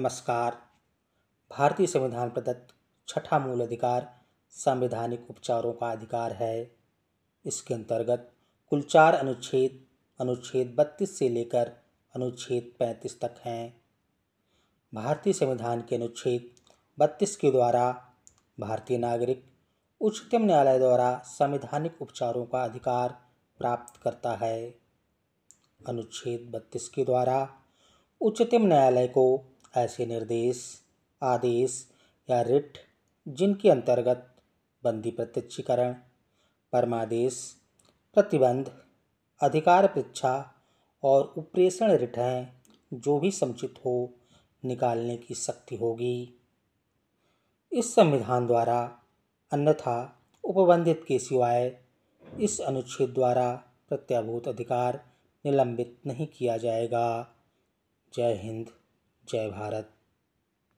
नमस्कार। भारतीय संविधान प्रदत्त छठा मूल अधिकार संवैधानिक उपचारों का अधिकार है। इसके अंतर्गत कुल 4 अनुच्छेद 32 से लेकर अनुच्छेद 35 तक हैं। भारतीय संविधान के अनुच्छेद 32 के द्वारा भारतीय नागरिक उच्चतम न्यायालय द्वारा संवैधानिक उपचारों का अधिकार प्राप्त करता है। अनुच्छेद 32 के द्वारा उच्चतम न्यायालय को ऐसे निर्देश, आदेश या रिट जिनके अंतर्गत बंदी प्रत्यक्षीकरण, परमादेश, प्रतिबंध, अधिकार परीक्षा और उप्रेषण रिट हैं, जो भी समुचित हो, निकालने की शक्ति होगी। इस संविधान द्वारा अन्यथा उपबंधित के सिवाय इस अनुच्छेद द्वारा प्रत्याभूत अधिकार निलंबित नहीं किया जाएगा। जय हिंद, जय भारत।